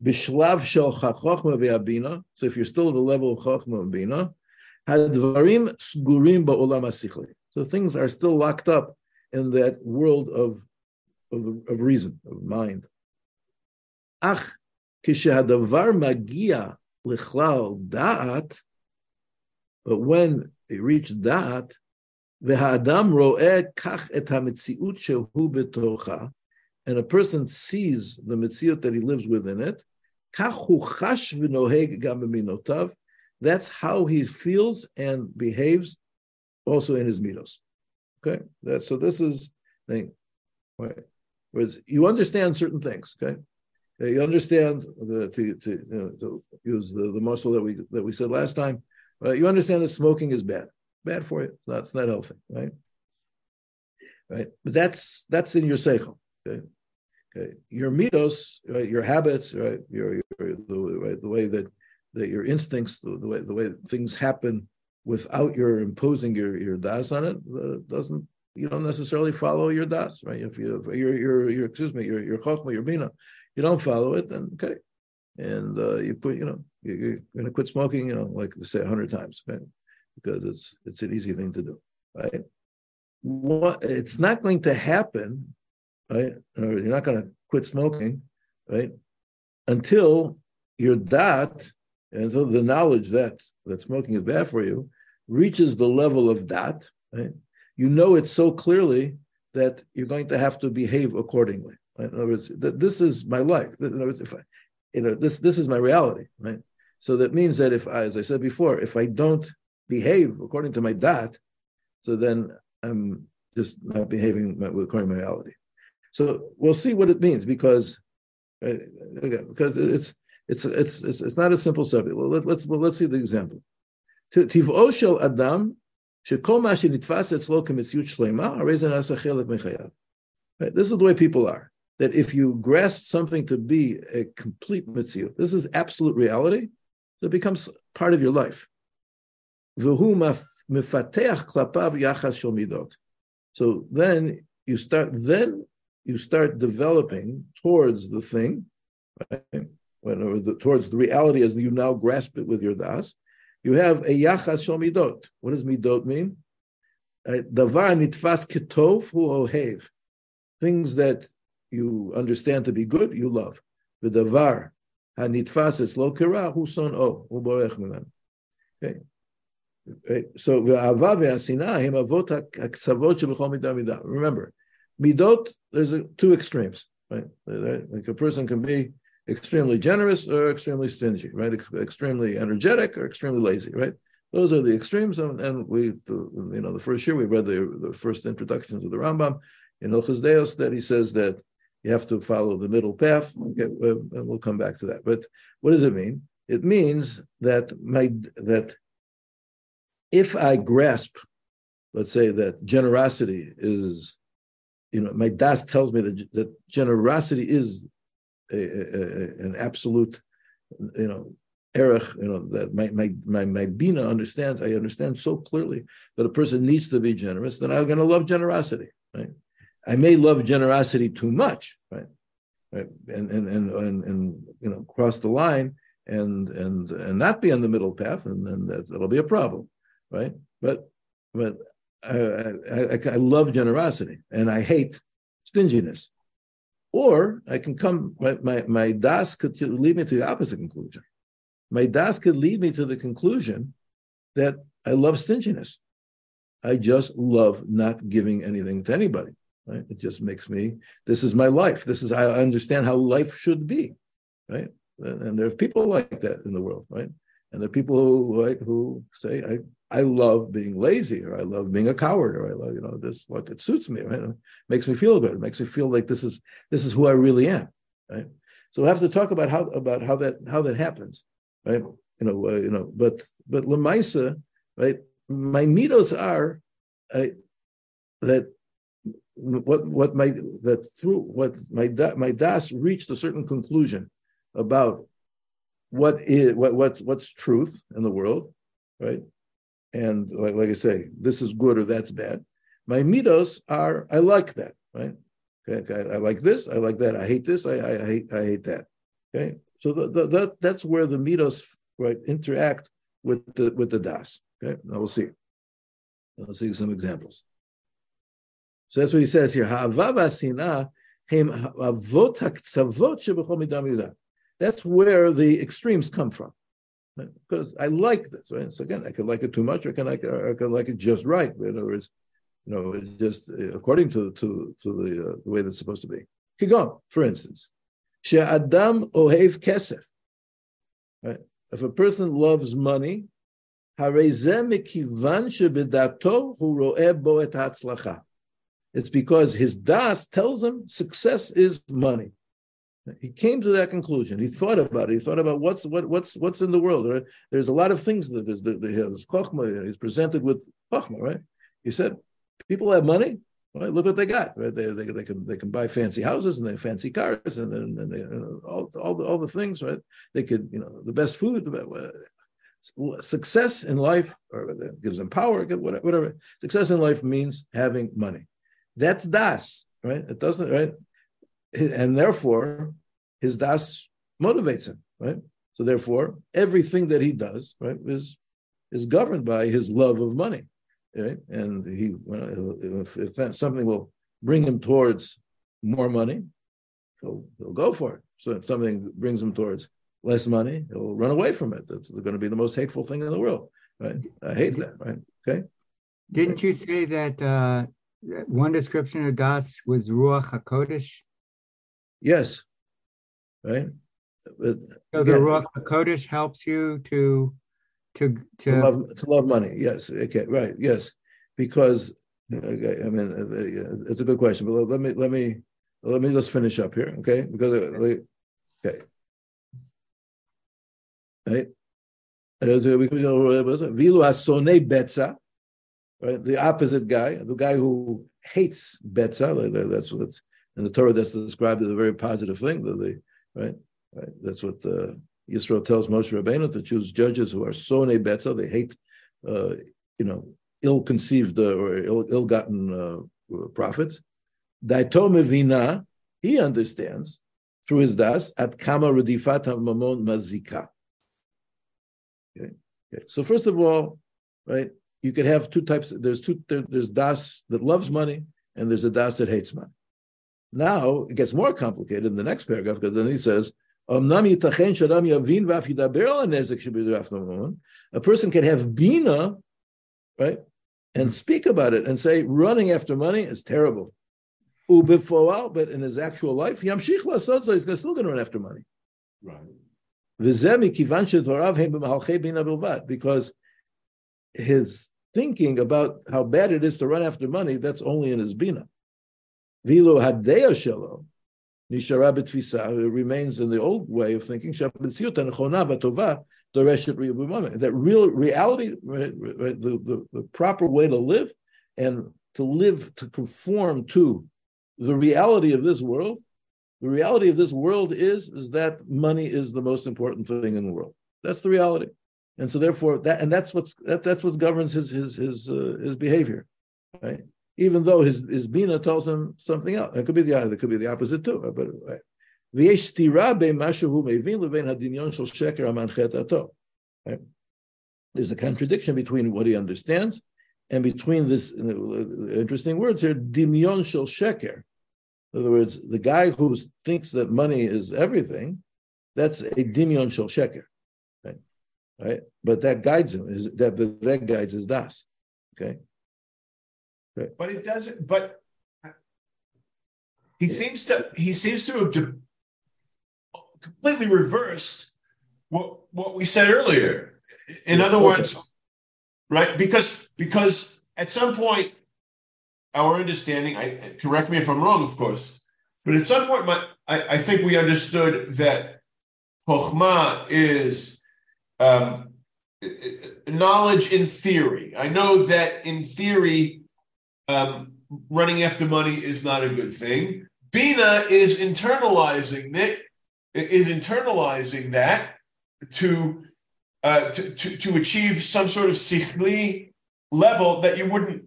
Bishlav shel Chochma ve'abina. So if you're still at the level of Chochma and Bina, hadvarim sgurim ba'olam hasichli. So things are still locked up in that world of of, of reason, of mind. Ach kishehadavar magia. L'chlal da'at, but when they reach da'at, v'ha'adam ro'eh kach et ha'metziut shehu b'tocha, and a person sees the metziut that he lives within it, kach hu chash v'noheg gam b'minotav, that's how he feels and behaves also in his mitos. Okay, that, so this is the thing. Right. Whereas you understand certain things, okay? You understand the, to, to, you know, to use the, the muscle that we that we said last time. Uh, you understand that smoking is bad, bad for you. It's not, it's not healthy, right? Right, but that's that's in your seichel. Okay, okay. Your mitos, right? Your habits, right? Your, your the, right? the way that, that your instincts, the, the way the way things happen without your imposing your your das on it, uh, doesn't. You don't necessarily follow your das, right? If you your your your excuse me your your chokhmah, your bina, you don't follow it, then okay, and uh, you put you know you, you're going to quit smoking, you know, like they say a hundred times, right? Because it's it's an easy thing to do, right? What, it's not going to happen, right? Or you're not going to quit smoking, right? Until your dat, until the knowledge that that smoking is bad for you reaches the level of dat, right? You know it so clearly that you're going to have to behave accordingly. Right? In other words, th- this is my life. In other words, if I, you know, this this is my reality, right? So that means that if I, as I said before, if I don't behave according to my dat, so then I'm just not behaving according to my reality. So we'll see what it means because, right, okay, because it's it's it's it's it's not a simple subject. Well, let, let's well, let's see the example. Tiv'o shel Adam. Right? This is the way people are. That if you grasp something to be a complete mitzvah, this is absolute reality, it becomes part of your life. So then you start. Then you start developing towards the thing, right? Or the, towards the reality as you now grasp it with your das. You have a yachas shel midot. What does midot mean? Davar nitfas ketov hu ohev. Things that you understand to be good, you love. The davar hanitfas etzlo kira hu son'o hu borech mimenu. Okay. So v'ahava v'hasina hem avot ha'ktsavot shebechol midah midah. Remember, midot. There's a, two extremes, right? Like a person can be extremely generous or extremely stingy, right? Ex- extremely energetic or extremely lazy, right? Those are the extremes. And, and we, the, you know, the first year we read the, the first introduction to the Rambam in Hilchos Deos that he says that You have to follow the middle path. Okay, we'll come back to that. But what does it mean? It means that my that if I grasp, let's say that generosity is, you know, my das tells me that, that generosity is a, a, a, an absolute, you know, erech, you know, that my my my, my bina understands. I understand so clearly that a person needs to be generous. Then I'm going to love generosity, right? I may love generosity too much, right? Right? And, and and and and you know, cross the line and and and not be on the middle path, and then that, that'll be a problem, right? But but I, I I love generosity and I hate stinginess, or I can come my my, my das could lead me to the opposite conclusion. My das could lead me to the conclusion that I love stinginess. I just love not giving anything to anybody. Right? It just makes me, this is my life. This is, I understand how life should be, right? And there are people like that in the world, right? And there are people who, right, who say, I, I love being lazy, or I love being a coward, or I love, you know, this, like, it suits me, right? It makes me feel good. It makes me feel like this is, this is who I really am, right? So we have to talk about how, about how that, how that happens, right? You know, uh, you know, but, but Lamaisa, right? My mitos are, I, that, What what my that through what my my das reached a certain conclusion about what is what what's what's truth in the world, right? And like, like I say, this is good or that's bad. My mitos are I like that, right? Okay, I, I like this, I like that, I hate this, I I, I hate I hate that. Okay, so the, the, that that's where the mitos, right, interact with the with the das. Okay, now we'll see. I'll see some examples. So that's what he says here. That's where the extremes come from. Right? Because I like this, right? So again, I could like it too much, or I could like, or I could like it just right. In other words, you know, it's just according to, to, to the, uh, the way that's supposed to be. Kigon, for instance. She'adam ohev kesef. Right? If a person loves money, harezeh mekivan shebedato hu ro'eh bo et hatzlacha. It's because his das tells him success is money. He came to that conclusion. He thought about it. He thought about what's what, what's what's in the world. Right? There's a lot of things that there's the there's Chochmah. He's presented with Chochmah, right? He said, people have money. Right? Look what they got. Right? They, they they can they can buy fancy houses and they have fancy cars and and, and they, you know, all all the, all the things. Right? They could, you know, the best food. Success in life, or that gives them power. Whatever. Success in life means having money. That's das, right? It doesn't, right? And therefore, his das motivates him, right? So therefore, everything that he does, right, is is governed by his love of money, right? And he, if, if that, something will bring him towards more money, he'll, he'll go for it. So if something brings him towards less money, he'll run away from it. That's going to be the most hateful thing in the world, right? I hate that, right? Okay. Didn't you say that? Uh... One description of das was Ruach HaKodesh? Yes. Right? But, so again, the Ruach HaKodesh helps you to... To to, to, love, to love money, yes. Okay, right, yes. Because, okay, I mean, it's a good question, but let me, let me, let me just finish up here, okay? Because, okay. Right? Vilu Asone Betza. Right, the opposite guy, the guy who hates betza, that's what in the Torah that's described as a very positive thing. The, the, right, right, that's what uh, Yisro tells Moshe Rabbeinu to choose judges who are sonei betza. They hate, uh, you know, ill-conceived uh, or Ill, ill-gotten uh, prophets. Daito mevina, he understands through his das at kama redifat hamamon mazika. Okay, so first of all, right. You could have two types. There's two. There, there's das that loves money, and there's a das that hates money. Now it gets more complicated in the next paragraph, because then he says, a person can have bina, right, and speak about it and say running after money is terrible. But in his actual life, he's still going to run after money. Right. Because his thinking about how bad it is to run after money, that's only in his bina. Vilu hadeya shelo, Nishara b'tfisa, it remains in the old way of thinking, that real reality, the, the, the proper way to live and to live to conform to the reality of this world, the reality of this world is, is that money is the most important thing in the world. That's the reality. And so therefore, that and that's what's that, that's what governs his his his uh, his behavior, right? Even though his his bina tells him something else, it could be the it could be the opposite too. But right. Right? There's a contradiction between what he understands and between this interesting words here, dimyon shel sheker. In other words, the guy who thinks that money is everything, that's a dimyon shel sheker. Right, but that guides him. Is that that guides his das? Okay, right. But it doesn't. But he seems to he seems to have de- completely reversed what what we said earlier. In other okay. words, right? Because because at some point, our understanding. I correct me if I'm wrong, of course. But at some point, my I, I think we understood that chokhmah is. Um, knowledge in theory. I know that in theory, um, running after money is not a good thing. Bina is internalizing that, is internalizing that to, uh, to to to achieve some sort of sikhli level that you wouldn't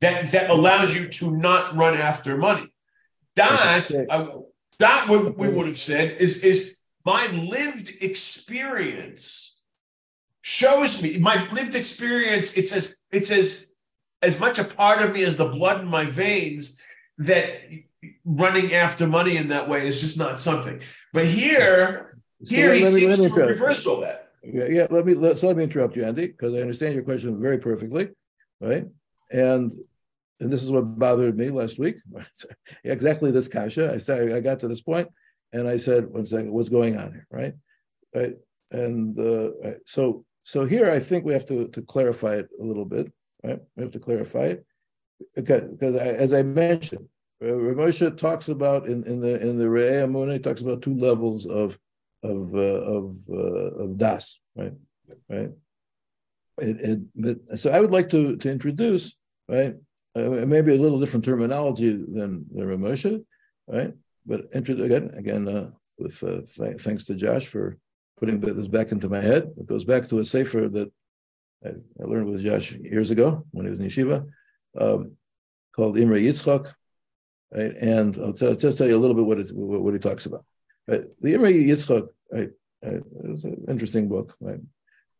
that that allows you to not run after money. That uh, that we, we would have said is is. My lived experience shows me. My lived experience—it's as—it's as as much a part of me as the blood in my veins. That running after money in that way is just not something. But here, so here he me, seems to reverse all that. Yeah, yeah. Let me let, so let me interrupt you, Andy, because I understand your question very perfectly, right? And and this is what bothered me last week. Exactly this kasha. I started, I got to this point. And I said, one second, what's going on here, right? Right. And uh, right. so so here I think we have to, to clarify it a little bit, right? We have to clarify it. Okay, because I, as I mentioned, Rav Moshe talks about in, in the in the Re'ei Emunah, he talks about two levels of of uh, of uh, of das, right? Right. It, it, but, so I would like to to introduce, right, uh, maybe a little different terminology than the Rav Moshe, right? But again, again, uh, with uh, th- thanks to Josh for putting this back into my head. It goes back to a sefer that I, I learned with Josh years ago when he was in yeshiva, um, called Imrei Yitzchak. Right? And I'll t- just tell you a little bit what it, what he talks about. Right? The Imrei Yitzchak right, right, is an interesting book. Right?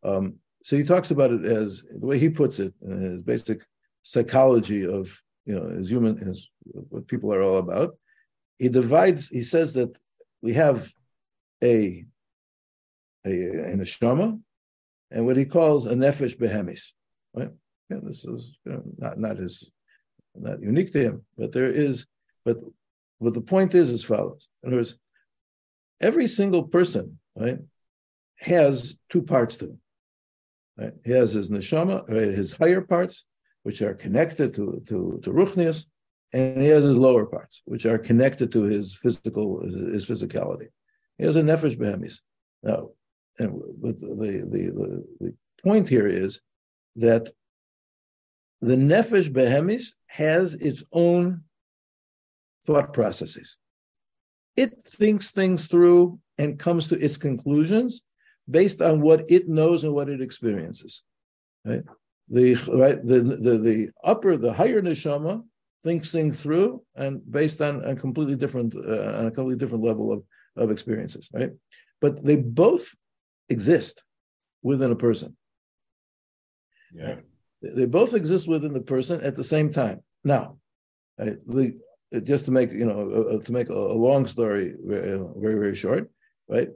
Um, so he talks about it as the way he puts it, in his basic psychology of you know his human, his what people are all about. He divides, he says that we have a, a, a neshama and what he calls a nefesh behemis, right? Yeah, this is you know, not, not his, not unique to him, but there is, but but the point is as follows. In other words, every single person, right, has two parts to him, right? He has his neshama, right, his higher parts, which are connected to, to, to ruchnius, and he has his lower parts, which are connected to his physical, his physicality. He has a nefesh behemis. Now, and but the, the the the point here is that the nefesh behemis has its own thought processes. It thinks things through and comes to its conclusions based on what it knows and what it experiences. Right? The right the the, the upper, the higher neshama thinks things through and based on a completely different, uh, on a completely different level of, of experiences, right? But they both exist within a person. Yeah, right? They both exist within the person at the same time. Now, right, the, just to make you know uh, to make a, a long story uh, very very short, right?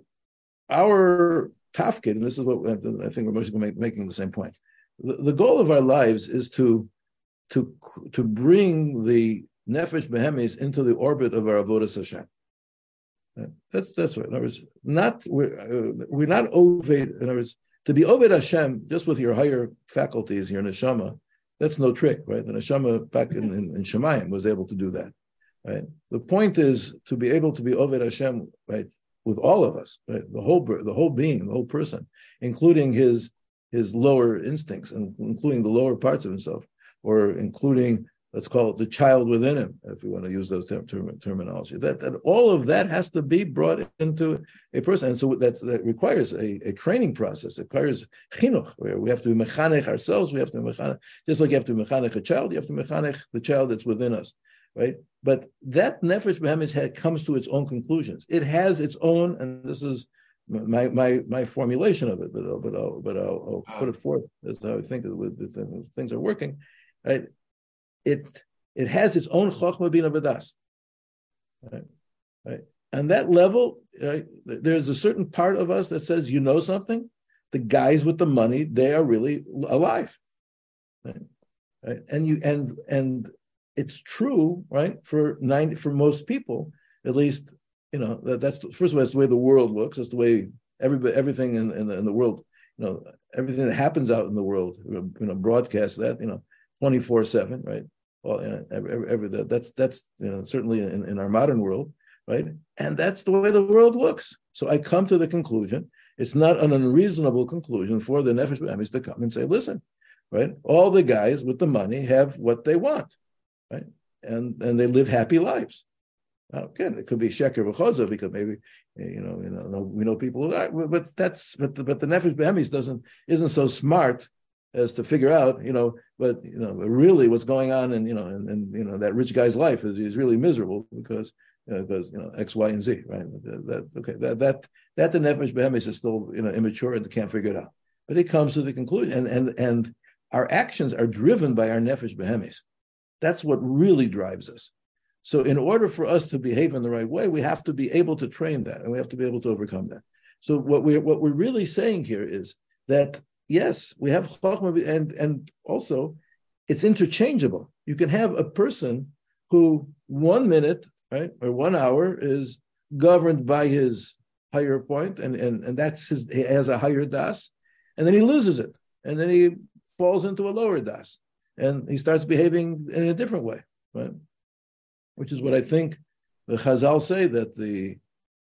Our tafkid, and this is what I think we're mostly make, making the same point. The, the goal of our lives is to. to to bring the nefesh behemis into the orbit of our avodas Hashem. That's that's right. In other words, not we're, uh, we're not oved. In other words, to be oved Hashem just with your higher faculties, your neshama, that's no trick, right? The neshama back in in, in Shemayim was able to do that, right? The point is to be able to be Oved Hashem, right, with all of us, right? The whole the whole being, the whole person, including his his lower instincts and including the lower parts of himself, or including, let's call it, the child within him, if you want to use those term, term, terminology. That, that all of that has to be brought into a person. And so that's, that requires a, a training process. It requires chinuch, where we have to be mechanech ourselves. We have to be mechanech, just like you have to be mechanech a child, you have to be mechanech the child that's within us, right? But that nefesh behemoth comes to its own conclusions. It has its own, and this is my my my formulation of it, but I'll, but I'll, but I'll, I'll put it forth as how I think the things are working, right? It it has its own chokhmah bina v'das, right? Right. On that level, right, there's a certain part of us that says, you know something, the guys with the money, they are really alive, right? Right? And you and and it's true, right? For ninety for most people, at least. You know, that, that's, first of all, that's the way the world looks. That's the way everybody, everything in, in, the, in the world, you know, everything that happens out in the world, you know, broadcast that, you know, twenty-four seven, right? Well, you know, every, every, that's, that's you know, certainly in, in our modern world, right? And that's the way the world looks. So I come to the conclusion, it's not an unreasonable conclusion for the Nefesh B'Amis to come and say, listen, right? All the guys with the money have what they want, right? And, and they live happy lives. Again, it could be sheker v'choza because maybe you know you know we know people who are, but that's but the, but the nefesh behemis doesn't isn't so smart as to figure out you know but you know really what's going on and you know and, and you know that rich guy's life is, is really miserable because you know, because you know X, Y, and Z, right? That okay that that that the nefesh behemis is still you know immature and can't figure it out, but it comes to the conclusion and and and our actions are driven by our nefesh behemis. That's what really drives us. So in order for us to behave in the right way, we have to be able to train that, and we have to be able to overcome that. So what we're what we're really saying here is that yes, we have chokhmah, and and also it's interchangeable. You can have a person who one minute, right, or one hour is governed by his higher point, and and and that's his he has a higher das, and then he loses it, and then he falls into a lower das, and he starts behaving in a different way, right? Which is what I think the Chazal say that the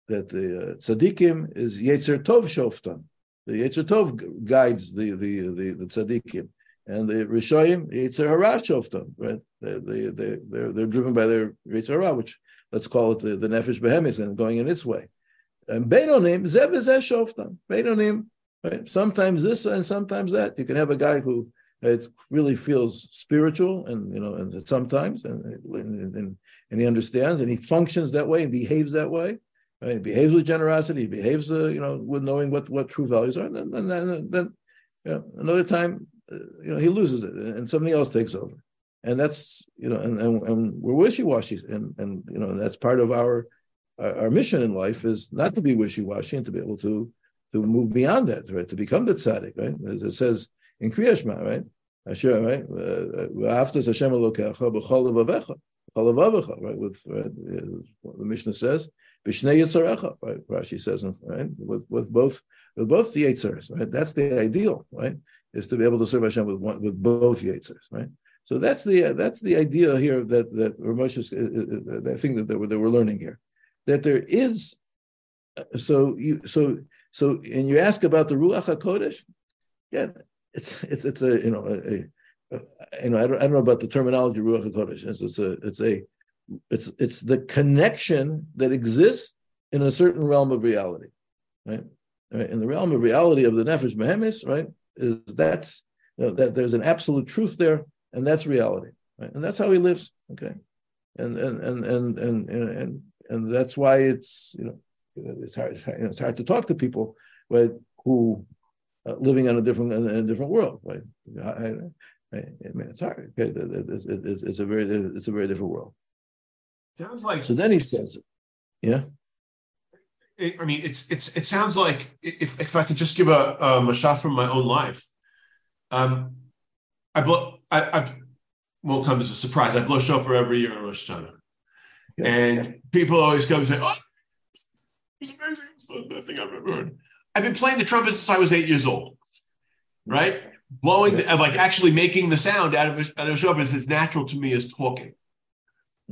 that the uh, tzaddikim is Yetzer Tov shoftan. The Yetzer Tov guides the the the, the tzaddikim, and the Rishayim Yetzer Hara shoftan. Right? They they they they're, they're driven by their Yetzer Hara, which let's call it the, the nefesh behemis and going in its way. And Beinonim zeh v'zeh shoftan. Beinonim, right? Sometimes this and sometimes that. You can have a guy who it really feels spiritual, and you know, and sometimes, and and, and and he understands, and he functions that way, and behaves that way. Right? He behaves with generosity. He behaves, uh, you know, with knowing what, what true values are. And then, and then, and then you know, another time, uh, you know, he loses it, and something else takes over. And that's, you know, and and, and we're wishy-washy, and and you know, that's part of our our mission in life is not to be wishy-washy and to be able to to move beyond that, right? To become the tzaddik, right? As it says in Kriyat Shema, right? Asher, right? V'ahavta Hashem Elokecha b'chol levavecha. Right, with uh, the Mishnah says, "Bishnei Yitzarecha," right? Rashi says, right, with with both with both the Yitzers, right? That's the ideal, right? Is to be able to serve Hashem with one, with both Yitzers, right? So that's the uh, that's the idea here that that Rav Moshe is, uh, uh, I think that, that we're that we're learning here, that there is, so you so so and you ask about the Ruach HaKodesh, yeah, it's it's it's a you know a. a You know, I don't, I don't know about the terminology Ruach HaKodesh. It's, it's a, it's a, it's, it's the connection that exists in a certain realm of reality, right? right? In the realm of reality of the Nefesh Behemis, right? Is that's you know, that there's an absolute truth there, and that's reality, right? And that's how he lives, okay? And and and and and and and, and that's why it's you know it's hard it's hard, you know, it's hard to talk to people, right? Who uh, living on a different in a different world, right? I, I, I mean, it's hard. Okay, it's, it's, it's a very, it's a very different world. Sounds like. So then he says, "Yeah." It, I mean, it's it's it sounds like if if I could just give a, a mashal from my own life, um, I blow. I, I won't come as a surprise. I blow shofar every year in Rosh Hashanah, yeah, and yeah. people always come and say, "Oh, it's amazing! It's the best thing I've ever heard." I've been playing the trumpet since I was eight years old, right? Yeah. Blowing, the, like actually making the sound out of a, out of a shofar is as natural to me as talking.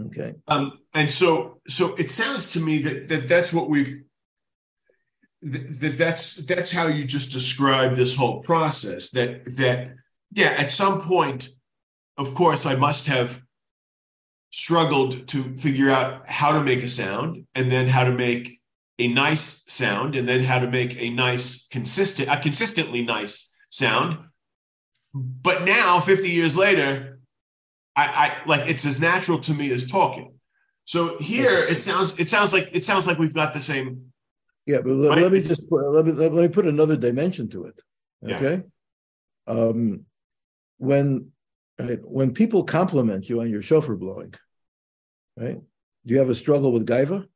Okay. Um, and so, so it sounds to me that, that that's what we've, that that's, that's how you just describe this whole process, that, that, yeah, at some point, of course, I must have struggled to figure out how to make a sound, and then how to make a nice sound, and then how to make a nice, consistent, a consistently nice sound. But now, fifty years later, I, I like it's as natural to me as talking. So here, it sounds it sounds like it sounds like we've got the same. Yeah, but let, let me just put, let me let me put another dimension to it. Okay, yeah. um, when. Right. When people compliment you on your shofar blowing, right? Do you have a struggle with gaiva?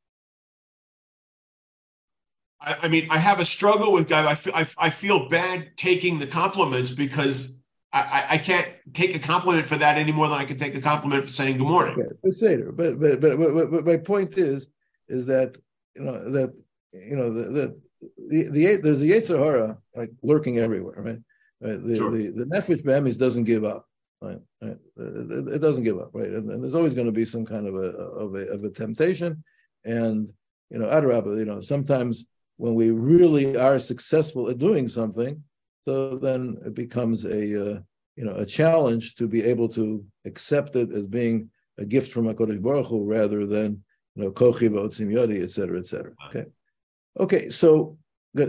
I, I mean, I have a struggle with gaiva. I feel, I, I feel bad taking the compliments because I, I can't take a compliment for that any more than I can take a compliment for saying good morning. Okay. But, but, but, but, but my point is, is that you know that you know that the, the, the there's the Yetzer Hara like lurking everywhere, right? right? The, sure. the the nefesh behemis doesn't give up. Right, right. It doesn't give up, right? And, and there's always going to be some kind of a of a of a temptation, and you know, adarabba, you know, sometimes when we really are successful at doing something, so then it becomes a uh, you know a challenge to be able to accept it as being a gift from HaKadosh Baruch Hu rather than you know kochi v'otzim yodi, et cetera, et cetera. Okay, okay. So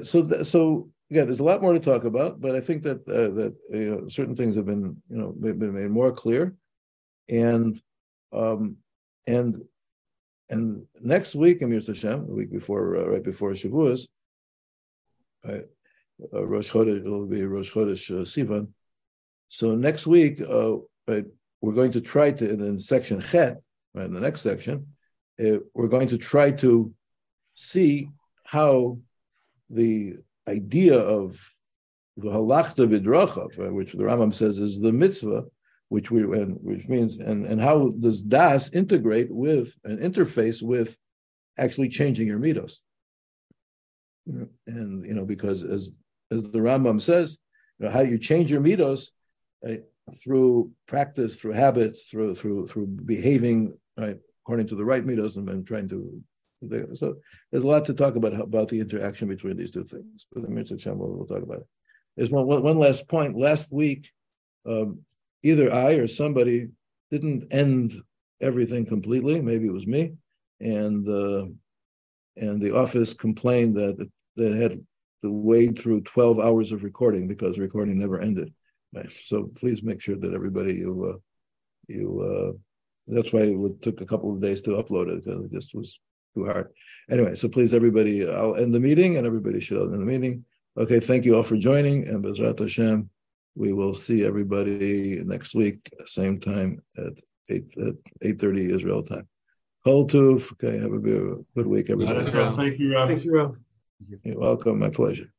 so th- so. Yeah, there's a lot more to talk about, but I think that uh, that you know, certain things have been you know been made more clear, and um, and and next week, Amir Hashem, the week before, uh, right before Shavuos, right, uh, Rosh Chodesh will be Rosh Chodesh uh, Sivan. So next week, uh, right, we're going to try to in, in section Chet, right, in the next section, uh, we're going to try to see how the idea of the halachta b'drachav, which the Rambam says is the mitzvah, which we and which means and, and how does das integrate with and interface with actually changing your mitos? And you know, because as as the Rambam says, you know, how you change your mitos right, through practice, through habits, through through through behaving right according to the right mitos and, and trying to. So there's a lot to talk about about the interaction between these two things. But we'll talk about it. There's one one last point. Last week, um, either I or somebody didn't end everything completely. Maybe it was me, and uh, and the office complained that they had to wade through twelve hours of recording because recording never ended. Right. So please make sure that everybody you uh, you. Uh, that's why it took a couple of days to upload it because it just was. Too hard. Anyway, so please, everybody, I'll end the meeting, and everybody should end the meeting. Okay, thank you all for joining, and Bezrat Hashem, we will see everybody next week, same time at eight at eight thirty Israel time. Kol Tov. Okay, have a good week, everybody. Thank you, Rob. Thank you, Rob. You're welcome. My pleasure.